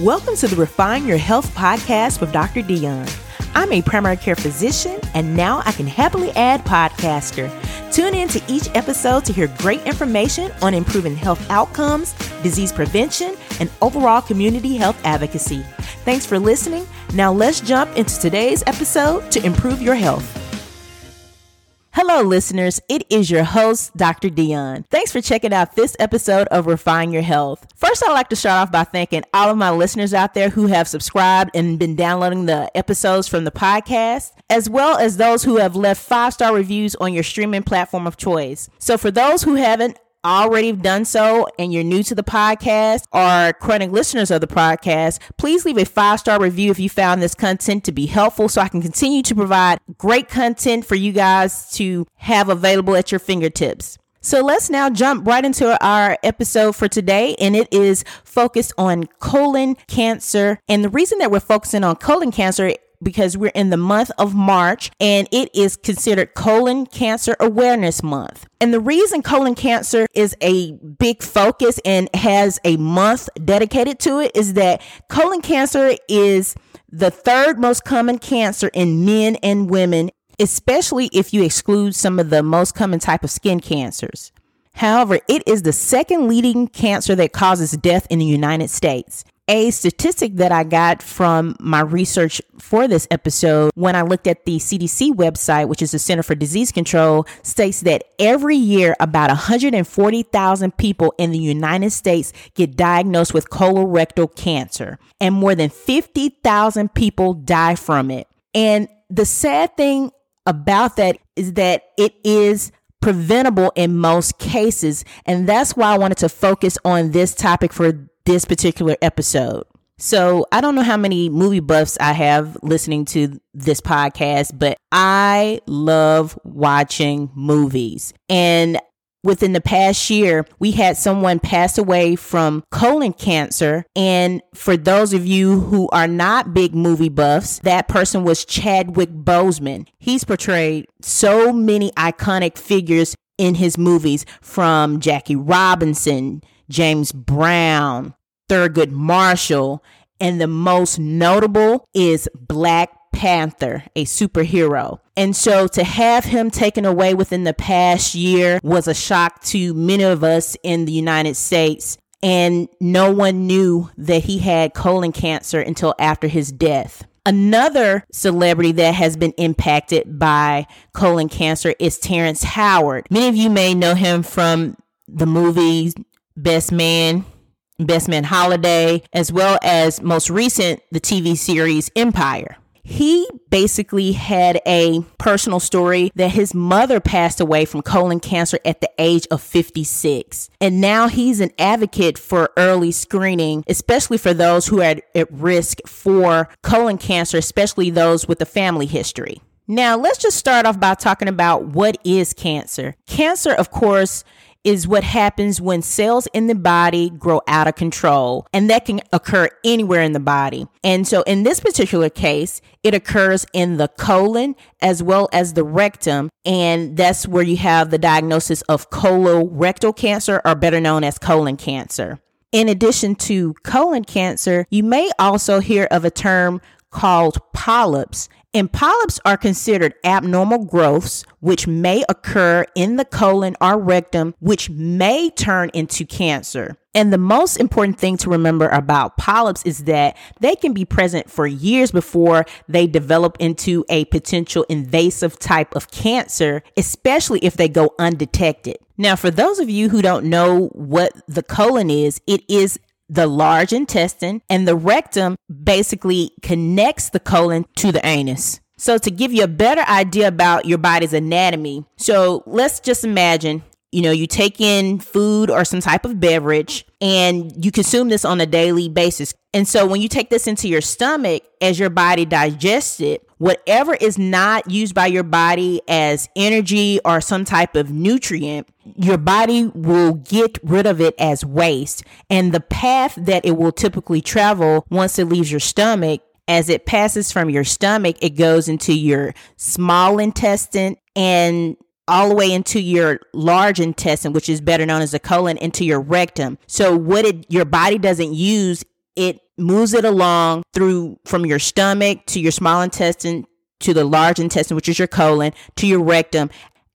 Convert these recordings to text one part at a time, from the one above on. Welcome to the Refine Your Health podcast with Dr. Dion. I'm a primary care physician, and now I can happily add podcaster. Tune in to each episode to hear great information on improving health outcomes, disease prevention, and overall community health advocacy. Thanks for listening. Now let's jump into today's episode to improve your health. Hello, listeners. It is your host, Dr. Dion. Thanks for checking out this episode of Refine Your Health. First, I'd like to start off by thanking all of my listeners out there who have subscribed and been downloading the episodes from the podcast, as well as those who have left 5-star reviews on your streaming platform of choice. So for those who haven't already done so and you're new to the podcast or chronic listeners of the podcast, please leave a 5-star review if you found this content to be helpful so I can continue to provide great content for you guys to have available at your fingertips. So let's now jump right into our episode for today, and it is focused on colon cancer. And the reason that we're focusing on colon cancer because we're in the month of March and it is considered Colon Cancer Awareness Month. And the reason colon cancer is a big focus and has a month dedicated to it is that colon cancer is the third most common cancer in men and women, especially if you exclude some of the most common type of skin cancers. However, it is the second leading cancer that causes death in the United States. A statistic that I got from my research for this episode when I looked at the CDC website, which is the Center for Disease Control, states that every year about 140,000 people in the United States get diagnosed with colorectal cancer, and more than 50,000 people die from it. And the sad thing about that is that it is preventable in most cases, and that's why I wanted to focus on this topic for this particular episode. So I don't know how many movie buffs I have listening to this podcast, but I love watching movies. And within the past year, we had someone pass away from colon cancer. And for those of you who are not big movie buffs, that person was Chadwick Boseman. He's portrayed so many iconic figures in his movies, from Jackie Robinson, James Brown, Thurgood Marshall, and the most notable is Black Panther, a superhero. And so to have him taken away within the past year was a shock to many of us in the United States, and no one knew that he had colon cancer until after his death. Another celebrity that has been impacted by colon cancer is Terrence Howard. Many of you may know him from the movie Best Man Holiday, as well as most recent, the TV series Empire. He basically had a personal story that his mother passed away from colon cancer at the age of 56. And now he's an advocate for early screening, especially for those who are at risk for colon cancer, especially those with a family history. Now, let's just start off by talking about what is cancer. Cancer, of course, is what happens when cells in the body grow out of control, and that can occur anywhere in the body. And so in this particular case, it occurs in the colon as well as the rectum, and that's where you have the diagnosis of colorectal cancer, or better known as colon cancer. In addition to colon cancer, you may also hear of a term called polyps. And polyps are considered abnormal growths, which may occur in the colon or rectum, which may turn into cancer. And the most important thing to remember about polyps is that they can be present for years before they develop into a potential invasive type of cancer, especially if they go undetected. Now, for those of you who don't know what the colon is, it is the large intestine, and the rectum basically connects the colon to the anus. So to give you a better idea about your body's anatomy, so let's just imagine, you take in food or some type of beverage and you consume this on a daily basis. And so when you take this into your stomach, as your body digests it, whatever is not used by your body as energy or some type of nutrient, your body will get rid of it as waste. And the path that it will typically travel once it leaves your stomach, as it passes from your stomach, it goes into your small intestine and all the way into your large intestine, which is better known as the colon, into your rectum. So what your body doesn't use It moves it along through from your stomach to your small intestine to the large intestine, which is your colon, to your rectum,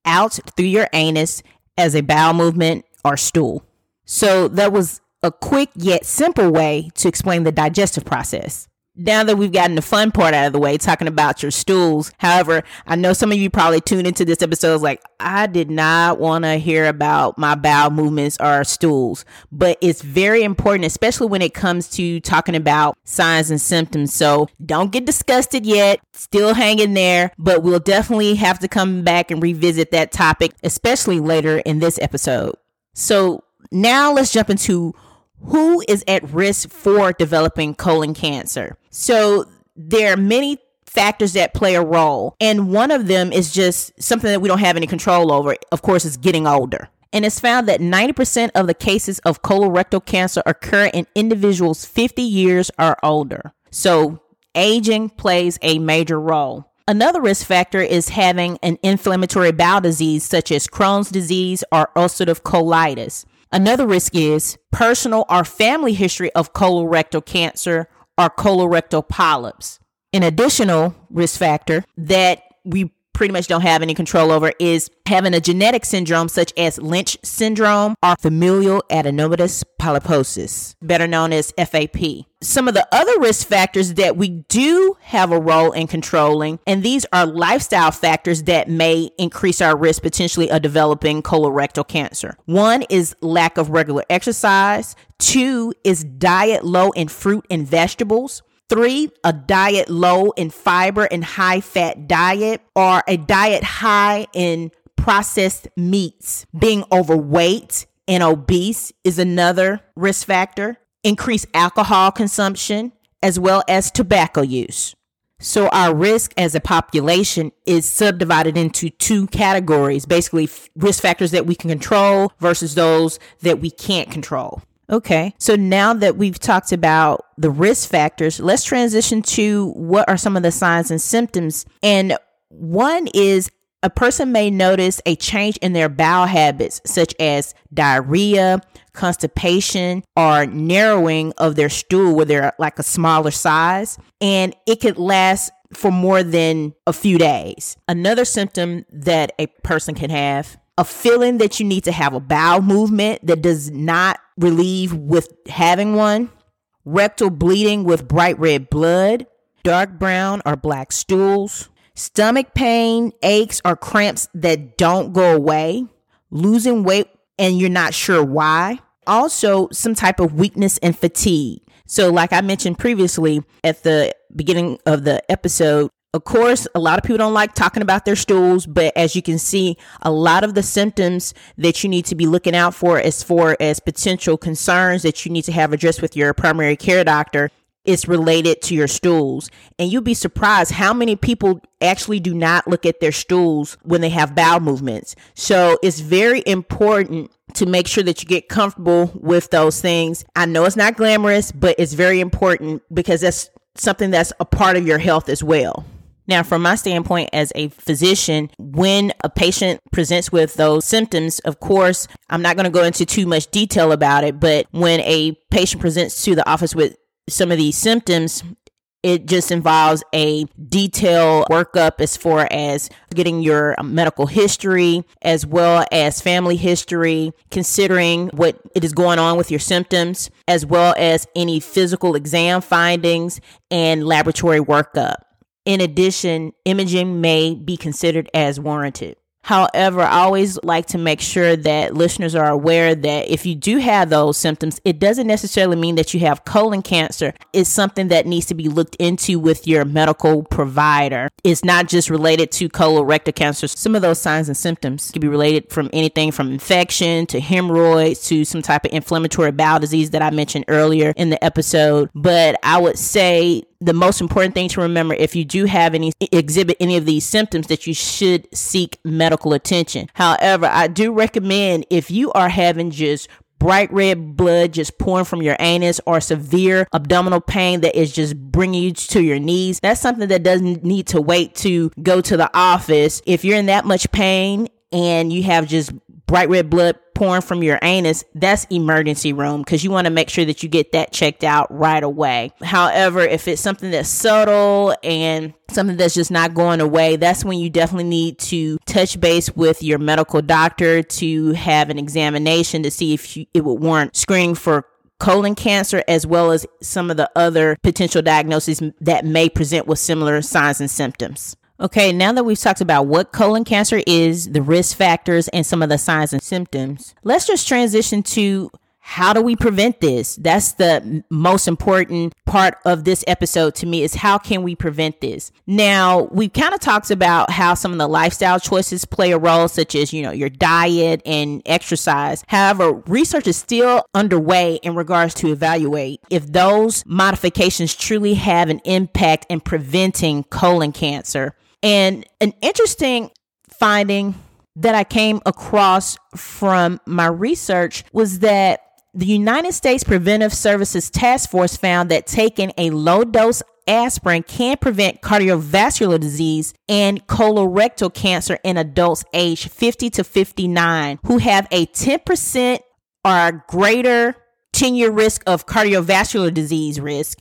out through your anus as a bowel movement or stool. So that was a quick yet simple way to explain the digestive process. Now that we've gotten the fun part out of the way, talking about your stools. However, I know some of you probably tuned into this episode like, I did not want to hear about my bowel movements or stools, but it's very important, especially when it comes to talking about signs and symptoms. So don't get disgusted yet, still hang in there, but we'll definitely have to come back and revisit that topic, especially later in this episode. So now let's jump into who is at risk for developing colon cancer. So there are many factors that play a role. And one of them is just something that we don't have any control over. Of course, is getting older. And it's found that 90% of the cases of colorectal cancer occur in individuals 50 years or older. So aging plays a major role. Another risk factor is having an inflammatory bowel disease such as Crohn's disease or ulcerative colitis. Another risk is personal or family history of colorectal cancer or colorectal polyps. An additional risk factor that we pretty much don't have any control over is having a genetic syndrome such as Lynch syndrome or familial adenomatous polyposis, better known as FAP. Some of the other risk factors that we do have a role in controlling, and these are lifestyle factors that may increase our risk potentially of developing colorectal cancer. One is lack of regular exercise. Two is diet low in fruit and vegetables. Three, a diet low in fiber and high fat diet, or a diet high in processed meats. Being overweight and obese is another risk factor. Increased alcohol consumption, as well as tobacco use. So our risk as a population is subdivided into two categories, basically risk factors that we can control versus those that we can't control. Okay, so now that we've talked about the risk factors, let's transition to what are some of the signs and symptoms. And one is a person may notice a change in their bowel habits, such as diarrhea, constipation, or narrowing of their stool where they're like a smaller size, and it could last for more than a few days. Another symptom that a person can have, a feeling that you need to have a bowel movement that does not relieve with having one, rectal bleeding with bright red blood, dark brown or black stools, stomach pain, aches, or cramps that don't go away, losing weight and you're not sure why. Also, some type of weakness and fatigue. So like I mentioned previously at the beginning of the episode, of course, a lot of people don't like talking about their stools, but as you can see, a lot of the symptoms that you need to be looking out for as far as potential concerns that you need to have addressed with your primary care doctor is related to your stools. And you'll be surprised how many people actually do not look at their stools when they have bowel movements. So it's very important to make sure that you get comfortable with those things. I know it's not glamorous, but it's very important because that's something that's a part of your health as well. Now, from my standpoint as a physician, when a patient presents with those symptoms, of course, I'm not going to go into too much detail about it, but when a patient presents to the office with some of these symptoms, it just involves a detailed workup as far as getting your medical history, as well as family history, considering what it is going on with your symptoms, as well as any physical exam findings and laboratory workup. In addition, imaging may be considered as warranted. However, I always like to make sure that listeners are aware that if you do have those symptoms, it doesn't necessarily mean that you have colon cancer. It's something that needs to be looked into with your medical provider. It's not just related to colorectal cancer. Some of those signs and symptoms can be related from anything from infection to hemorrhoids to some type of inflammatory bowel disease that I mentioned earlier in the episode. But I would say the most important thing to remember, if you do have any exhibit any of these symptoms, that you should seek medical attention. However, I do recommend if you are having just bright red blood just pouring from your anus or severe abdominal pain that is just bringing you to your knees, that's something that doesn't need to wait to go to the office. If you're in that much pain and you have just bright red blood pouring from your anus, that's emergency room, because you want to make sure that you get that checked out right away. However, if it's something that's subtle and something that's just not going away, that's when you definitely need to touch base with your medical doctor to have an examination to see if it would warrant screening for colon cancer, as well as some of the other potential diagnoses that may present with similar signs and symptoms. Okay, now that we've talked about what colon cancer is, the risk factors, and some of the signs and symptoms, let's just transition to how do we prevent this? That's the most important part of this episode to me, is how can we prevent this? Now, we've kind of talked about how some of the lifestyle choices play a role, such as, your diet and exercise. However, research is still underway in regards to evaluate if those modifications truly have an impact in preventing colon cancer. And an interesting finding that I came across from my research was that the United States Preventive Services Task Force found that taking a low-dose aspirin can prevent cardiovascular disease and colorectal cancer in adults aged 50 to 59 who have a 10% or greater 10-year risk of cardiovascular disease risk,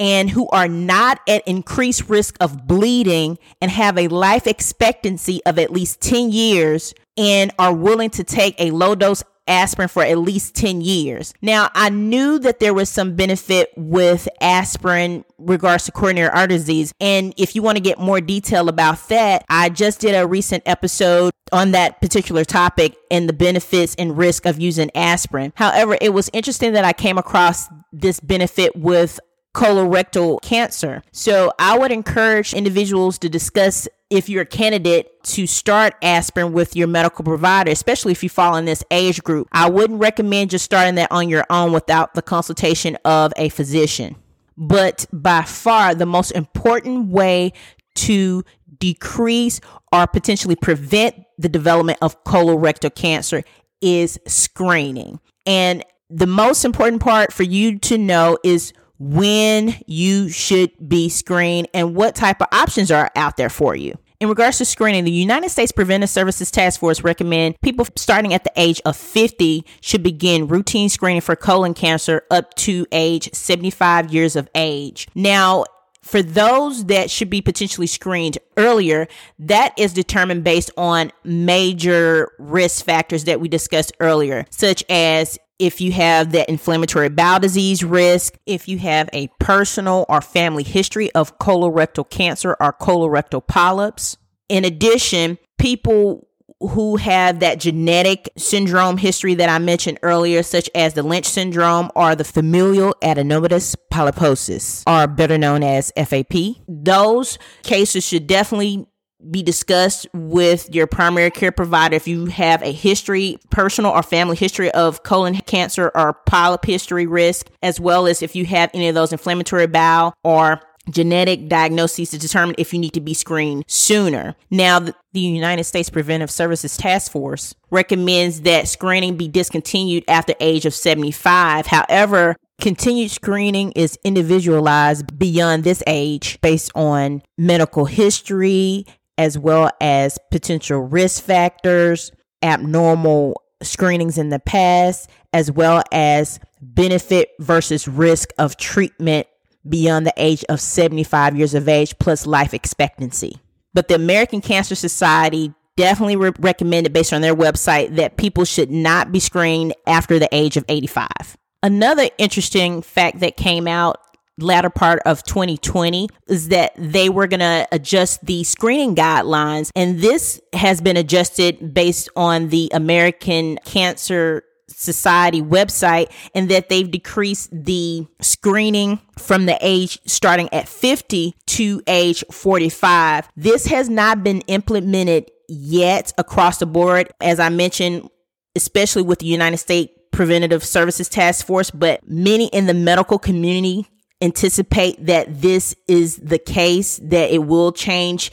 and who are not at increased risk of bleeding and have a life expectancy of at least 10 years and are willing to take a low-dose aspirin for at least 10 years. Now, I knew that there was some benefit with aspirin regards to coronary artery disease. And if you want to get more detail about that, I just did a recent episode on that particular topic and the benefits and risk of using aspirin. However, it was interesting that I came across this benefit with colorectal cancer. So I would encourage individuals to discuss if you're a candidate to start aspirin with your medical provider, especially if you fall in this age group. I wouldn't recommend just starting that on your own without the consultation of a physician. But by far, the most important way to decrease or potentially prevent the development of colorectal cancer is screening. And the most important part for you to know is when you should be screened and what type of options are out there for you. In regards to screening, the United States Preventive Services Task Force recommend people starting at the age of 50 should begin routine screening for colon cancer up to age 75 years of age. Now, for those that should be potentially screened earlier, that is determined based on major risk factors that we discussed earlier, such as if you have that inflammatory bowel disease risk, if you have a personal or family history of colorectal cancer or colorectal polyps. In addition, people who have that genetic syndrome history that I mentioned earlier, such as the Lynch syndrome or the familial adenomatous polyposis, are better known as FAP. Those cases should definitely be discussed with your primary care provider. If you have a history, personal or family history of colon cancer or polyp history risk, as well as if you have any of those inflammatory bowel or genetic diagnoses, to determine if you need to be screened sooner. Now, the United States Preventive Services Task Force recommends that screening be discontinued after age of 75. However, continued screening is individualized beyond this age based on medical history, as well as potential risk factors, abnormal screenings in the past, as well as benefit versus risk of treatment beyond the age of 75 years of age, plus life expectancy. But the American Cancer Society definitely recommended, based on their website, that people should not be screened after the age of 85. Another interesting fact that came out latter part of 2020 is that they were going to adjust the screening guidelines. And this has been adjusted based on the American Cancer Society website, and that they've decreased the screening from the age starting at 50 to age 45. This has not been implemented yet across the board, as I mentioned, especially with the United States Preventive Services Task Force, but many in the medical community anticipate that this is the case, that it will change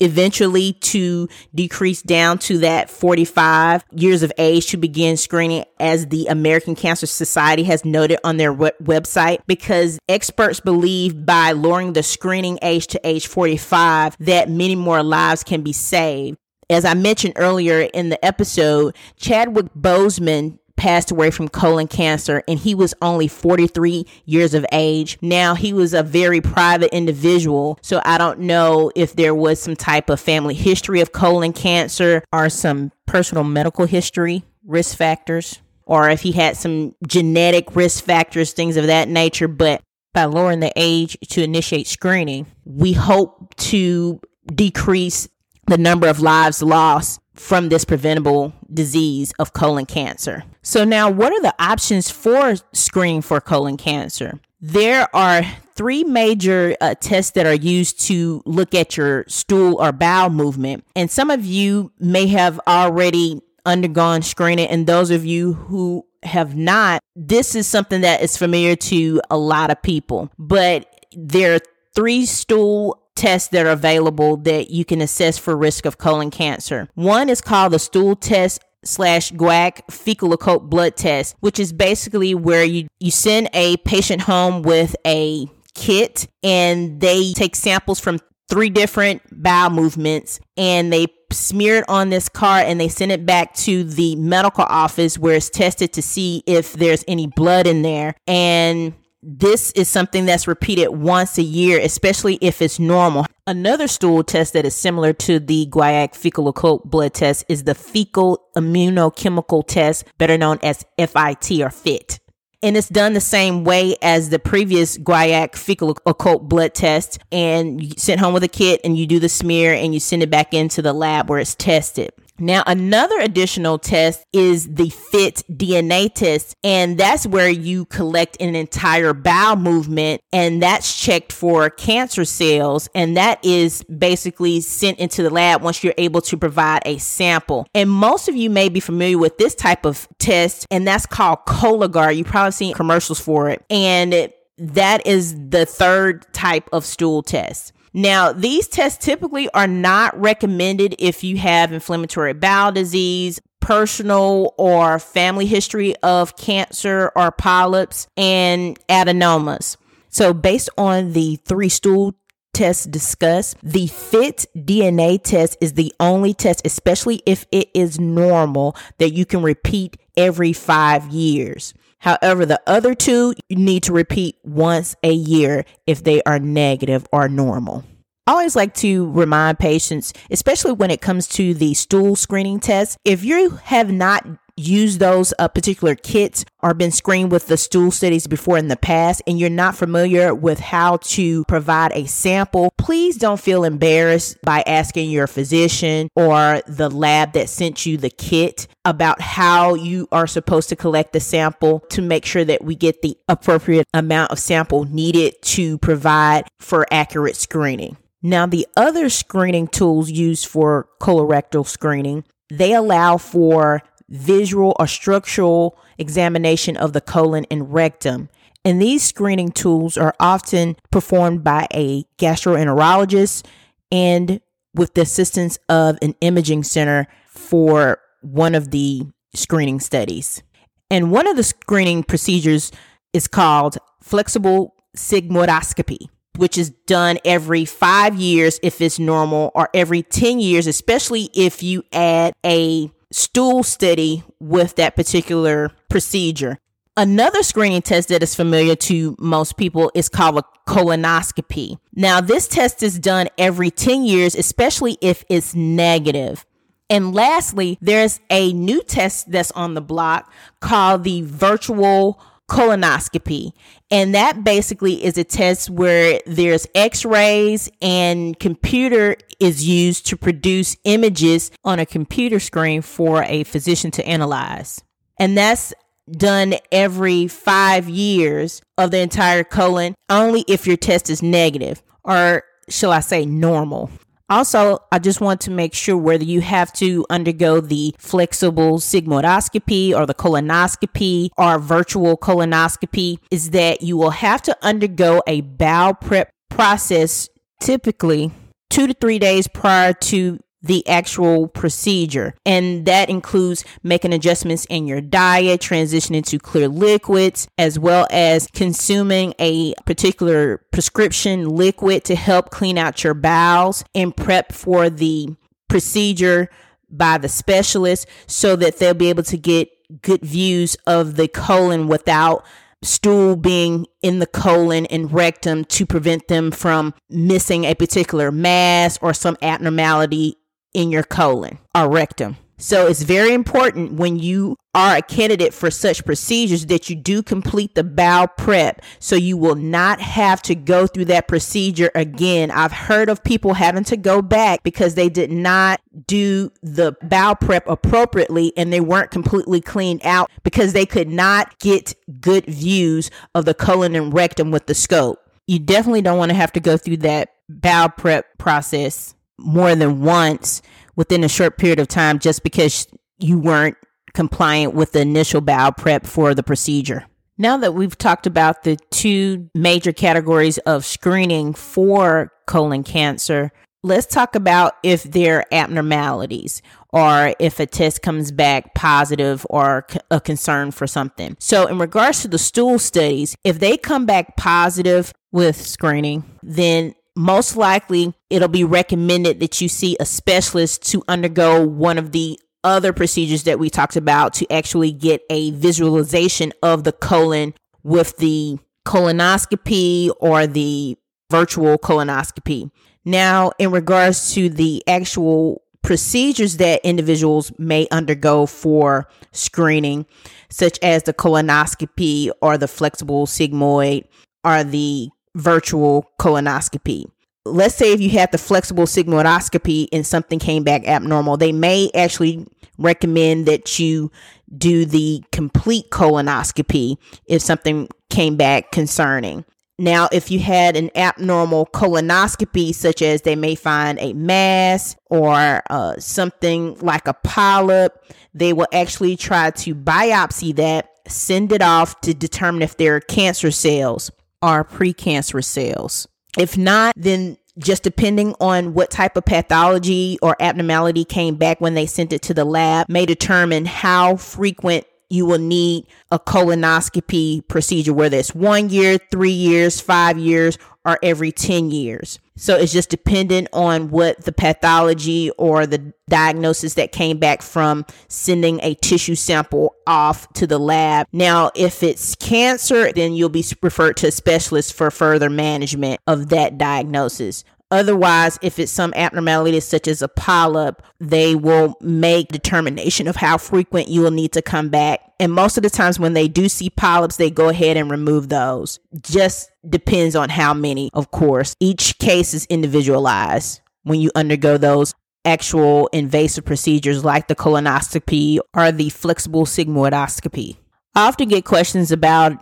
eventually to decrease down to that 45 years of age to begin screening, as the American Cancer Society has noted on their website, because experts believe by lowering the screening age to age 45 that many more lives can be saved. as I mentioned earlier in the episode, Chadwick Boseman passed away from colon cancer, and he was only 43 years of age. Now, he was a very private individual, so I don't know if there was some type of family history of colon cancer or some personal medical history, risk factors, or if he had some genetic risk factors, things of that nature. But by lowering the age to initiate screening, we hope to decrease the number of lives lost from this preventable disease of colon cancer. So now, what are the options for screening for colon cancer? There are three major tests that are used to look at your stool or bowel movement. And some of you may have already undergone screening. And those of you who have not, this is something that is familiar to a lot of people. But there are three stool tests that are available that you can assess for risk of colon cancer. One is called the stool test / guaiac fecal occult blood test, which is basically where you send a patient home with a kit, and they take samples from three different bowel movements, and they smear it on this card, and they send it back to the medical office where it's tested to see if there's any blood in there. And this is something that's repeated once a year, especially if it's normal. Another stool test that is similar to the guaiac fecal occult blood test is the fecal immunochemical test, better known as FIT or FIT. And it's done the same way as the previous guaiac fecal occult blood test, and you sent home with a kit, and you do the smear, and you send it back into the lab where it's tested. Now, another additional test is the FIT DNA test, and that's where you collect an entire bowel movement, and that's checked for cancer cells, and that is basically sent into the lab once you're able to provide a sample. And most of you may be familiar with this type of test, and that's called Coligar. You've probably seen commercials for it, and that is the third type of stool test. Now, these tests typically are not recommended if you have inflammatory bowel disease, personal or family history of cancer or polyps and adenomas. So based on the three stool tests discussed, the FIT DNA test is the only test, especially if it is normal, that you can repeat every 5 years. However, the other two you need to repeat once a year if they are negative or normal. I always like to remind patients, especially when it comes to the stool screening test, if you have not used those particular kits or been screened with the stool studies before in the past, and you're not familiar with how to provide a sample, please don't feel embarrassed by asking your physician or the lab that sent you the kit about how you are supposed to collect the sample to make sure that we get the appropriate amount of sample needed to provide for accurate screening. Now, the other screening tools used for colorectal screening, they allow for visual or structural examination of the colon and rectum. And these screening tools are often performed by a gastroenterologist and with the assistance of an imaging center for one of the screening studies. And one of the screening procedures is called flexible sigmoidoscopy, which is done every 5 years if it's normal, or every 10 years, especially if you add a stool study with that particular procedure. Another screening test that is familiar to most people is called a colonoscopy. Now, this test is done every 10 years, especially if it's negative. And lastly, there's a new test that's on the block called the virtual colonoscopy. And that basically is a test where there's x-rays and computer is used to produce images on a computer screen for a physician to analyze. And that's done every 5 years of the entire colon, only if your test is negative, or shall I say normal. Also, I just want to make sure whether you have to undergo the flexible sigmoidoscopy or the colonoscopy or virtual colonoscopy is that you will have to undergo a bowel prep process, typically 2 to 3 days prior to the actual procedure. And that includes making adjustments in your diet, transitioning to clear liquids, as well as consuming a particular prescription liquid to help clean out your bowels and prep for the procedure by the specialist so that they'll be able to get good views of the colon without stool being in the colon and rectum to prevent them from missing a particular mass or some abnormality in your colon or rectum. So it's very important when you are a candidate for such procedures that you do complete the bowel prep so you will not have to go through that procedure again. I've heard of people having to go back because they did not do the bowel prep appropriately and they weren't completely cleaned out because they could not get good views of the colon and rectum with the scope. You definitely don't want to have to go through that bowel prep process more than once within a short period of time just because you weren't compliant with the initial bowel prep for the procedure. Now that we've talked about the two major categories of screening for colon cancer, let's talk about if there are abnormalities or if a test comes back positive or a concern for something. So in regards to the stool studies, if they come back positive with screening, then most likely, it'll be recommended that you see a specialist to undergo one of the other procedures that we talked about to actually get a visualization of the colon with the colonoscopy or the virtual colonoscopy. Now, in regards to the actual procedures that individuals may undergo for screening, such as the colonoscopy or the flexible sigmoid or the virtual colonoscopy. Let's say if you had the flexible sigmoidoscopy and something came back abnormal, they may actually recommend that you do the complete colonoscopy if something came back concerning. Now, if you had an abnormal colonoscopy, such as they may find a mass or something like a polyp, they will actually try to biopsy that, send it off to determine if there are cancer cells. Are precancerous cells. If not, then just depending on what type of pathology or abnormality came back when they sent it to the lab may determine how frequent you will need a colonoscopy procedure, whether it's 1 year, 3 years, 5 years, or every 10 years. So it's just dependent on what the pathology or the diagnosis that came back from sending a tissue sample off to the lab. Now, if it's cancer, then you'll be referred to a specialist for further management of that diagnosis. Otherwise, if it's some abnormality such as a polyp, they will make determination of how frequent you will need to come back. And most of the times when they do see polyps, they go ahead and remove those. Just depends on how many, of course. Each case is individualized when you undergo those actual invasive procedures like the colonoscopy or the flexible sigmoidoscopy. I often get questions about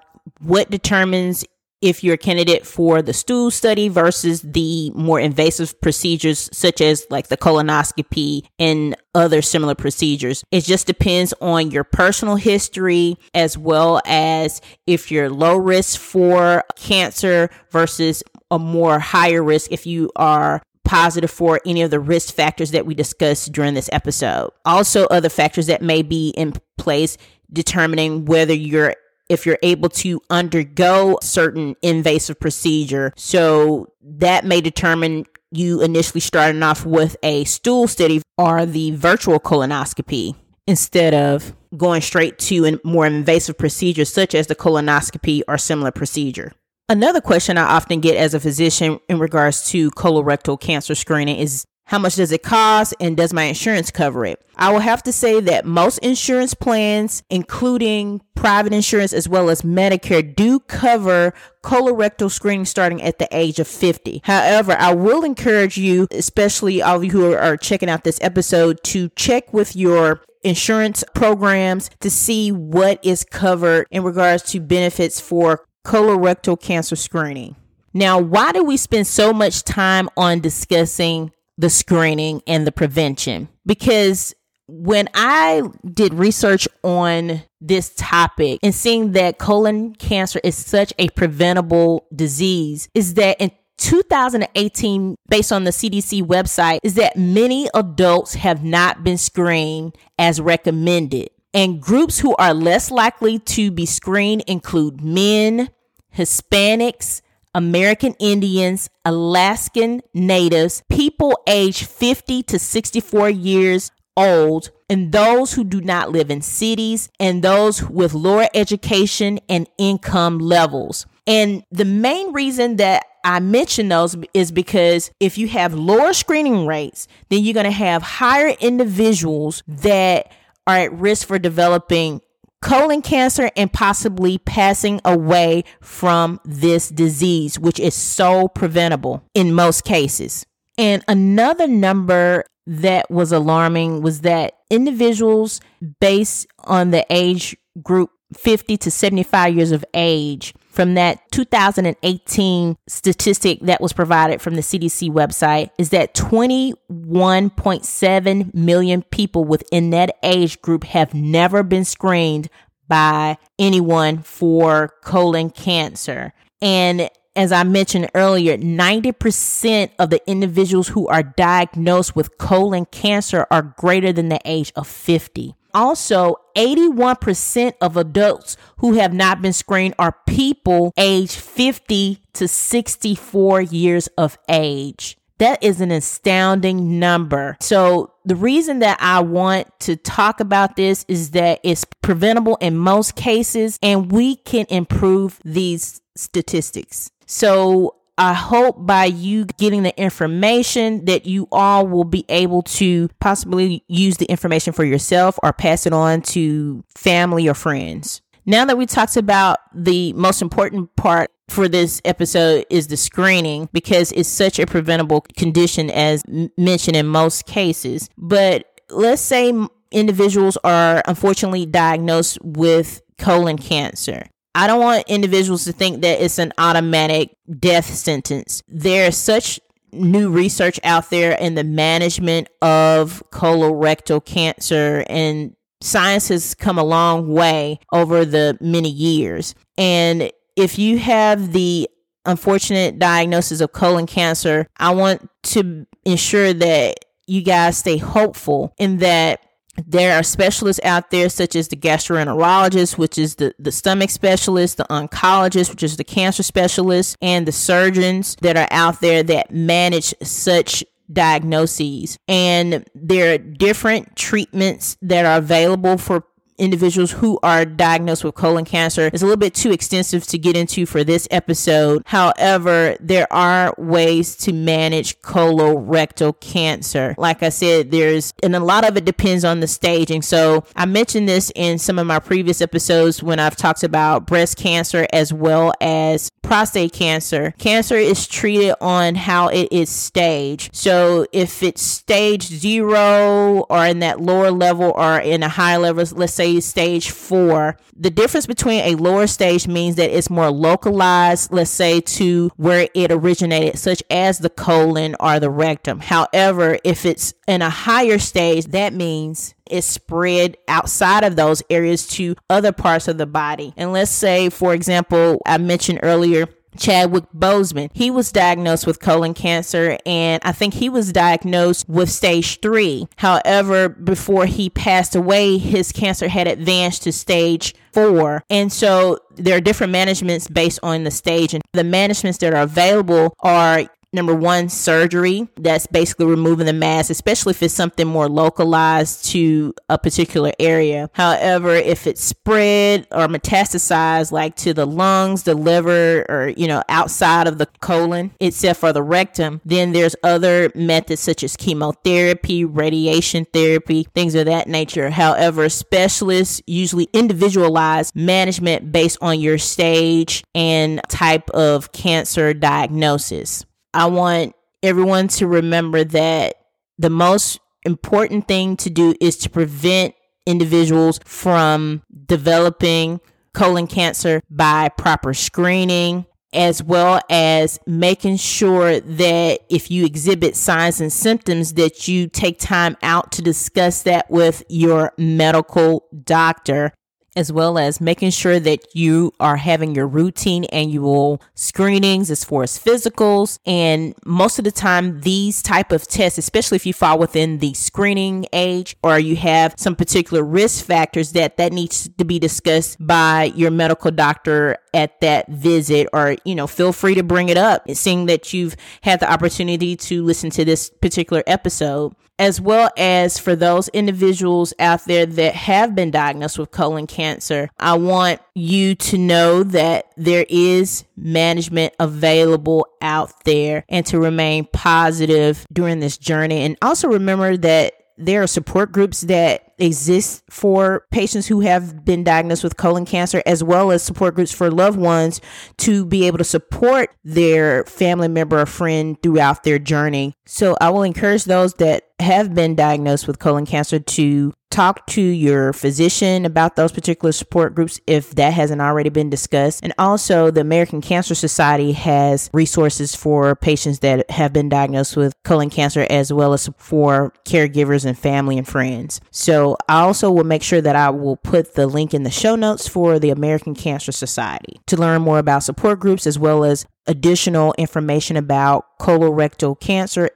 what determines if you're a candidate for the stool study versus the more invasive procedures such as like the colonoscopy and other similar procedures. It just depends on your personal history as well as if you're low risk for cancer versus a more higher risk if you are positive for any of the risk factors that we discussed during this episode. Also, other factors that may be in place determining whether you're if you're able to undergo certain invasive procedure. So that may determine you initially starting off with a stool study or the virtual colonoscopy instead of going straight to a more invasive procedure such as the colonoscopy or similar procedure. Another question I often get as a physician in regards to colorectal cancer screening is how much does it cost and does my insurance cover it? I will have to say that most insurance plans, including private insurance as well as Medicare, do cover colorectal screening starting at the age of 50. However, I will encourage you, especially all of you who are checking out this episode, to check with your insurance programs to see what is covered in regards to benefits for colorectal cancer screening. Now, why do we spend so much time on discussing the screening and the prevention? Because when I did research on this topic and seeing that colon cancer is such a preventable disease, is that in 2018, based on the CDC website, is that many adults have not been screened as recommended. And groups who are less likely to be screened include men, Hispanics, American Indians, Alaskan Natives, people aged 50 to 64 years old, and those who do not live in cities, and those with lower education and income levels. And the main reason that I mention those is because if you have lower screening rates, then you're going to have higher individuals that are at risk for developing colon cancer and possibly passing away from this disease, which is so preventable in most cases. And another number that was alarming was that individuals based on the age group 50 to 75 years of age, from that 2018 statistic that was provided from the CDC website, is that 21.7 million people within that age group have never been screened by anyone for colon cancer. And as I mentioned earlier, 90% of the individuals who are diagnosed with colon cancer are greater than the age of 50. Also, 81% of adults who have not been screened are people aged 50 to 64 years of age. That is an astounding number. So the reason that I want to talk about this is that it's preventable in most cases, and we can improve these statistics. So I hope by you getting the information that you all will be able to possibly use the information for yourself or pass it on to family or friends. Now that we talked about the most important part for this episode is the screening, because it's such a preventable condition as mentioned in most cases. But let's say individuals are unfortunately diagnosed with colon cancer. I don't want individuals to think that it's an automatic death sentence. There's such new research out there in the management of colorectal cancer, and science has come a long way over the many years. And if you have the unfortunate diagnosis of colon cancer, I want to ensure that you guys stay hopeful in that there are specialists out there, such as the gastroenterologist, which is the stomach specialist, the oncologist, which is the cancer specialist, and the surgeons that are out there that manage such diagnoses. And there are different treatments that are available for individuals who are diagnosed with colon cancer. It's a little bit too extensive to get into for this episode. However, there are ways to manage colorectal cancer. Like I said, and a lot of it depends on the staging. So I mentioned this in some of my previous episodes when I've talked about breast cancer as well as prostate cancer. Cancer is treated on how it is staged. So if it's stage 0 or in that lower level or in a higher level, let's say stage 4. The difference between a lower stage means that it's more localized, let's say, to where it originated, such as the colon or the rectum. However, if it's in a higher stage, that means it's spread outside of those areas to other parts of the body. And let's say, for example, I mentioned earlier, Chadwick Boseman. He was diagnosed with colon cancer, and I think he was diagnosed with stage 3. However, before he passed away, his cancer had advanced to stage 4. And so there are different managements based on the stage, and the managements that are available are number 1, surgery. That's basically removing the mass, especially if it's something more localized to a particular area. However, if it's spread or metastasized, like to the lungs, the liver, or, outside of the colon itself or the rectum, then there's other methods such as chemotherapy, radiation therapy, things of that nature. However, specialists usually individualize management based on your stage and type of cancer diagnosis. I want everyone to remember that the most important thing to do is to prevent individuals from developing colon cancer by proper screening, as well as making sure that if you exhibit signs and symptoms, that you take time out to discuss that with your medical doctor. as well as making sure that you are having your routine annual screenings as far as physicals. And most of the time, these type of tests, especially if you fall within the screening age or you have some particular risk factors, that needs to be discussed by your medical doctor at that visit, or, you know, feel free to bring it up, seeing that you've had the opportunity to listen to this particular episode. As well as for those individuals out there that have been diagnosed with colon cancer, I want you to know that there is management available out there, and to remain positive during this journey. And also remember that there are support groups that exist for patients who have been diagnosed with colon cancer, as well as support groups for loved ones to be able to support their family member or friend throughout their journey. So I will encourage those that have been diagnosed with colon cancer to talk to your physician about those particular support groups if that hasn't already been discussed. And also, the American Cancer Society has resources for patients that have been diagnosed with colon cancer, as well as for caregivers and family and friends. So I also will make sure that I will put the link in the show notes for the American Cancer Society to learn more about support groups, as well as additional information about colorectal cancer.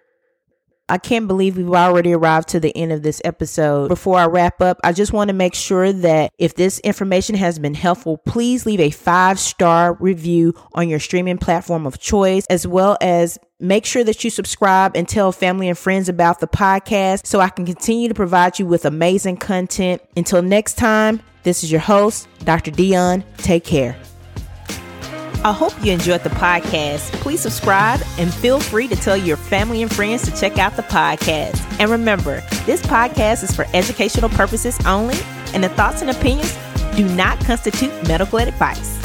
I can't believe we've already arrived to the end of this episode. Before I wrap up, I just want to make sure that if this information has been helpful, please leave a 5-star review on your streaming platform of choice, as well as make sure that you subscribe and tell family and friends about the podcast so I can continue to provide you with amazing content. Until next time, this is your host, Dr. Dion. Take care. I hope you enjoyed the podcast. Please subscribe and feel free to tell your family and friends to check out the podcast. And remember, this podcast is for educational purposes only, and the thoughts and opinions do not constitute medical advice.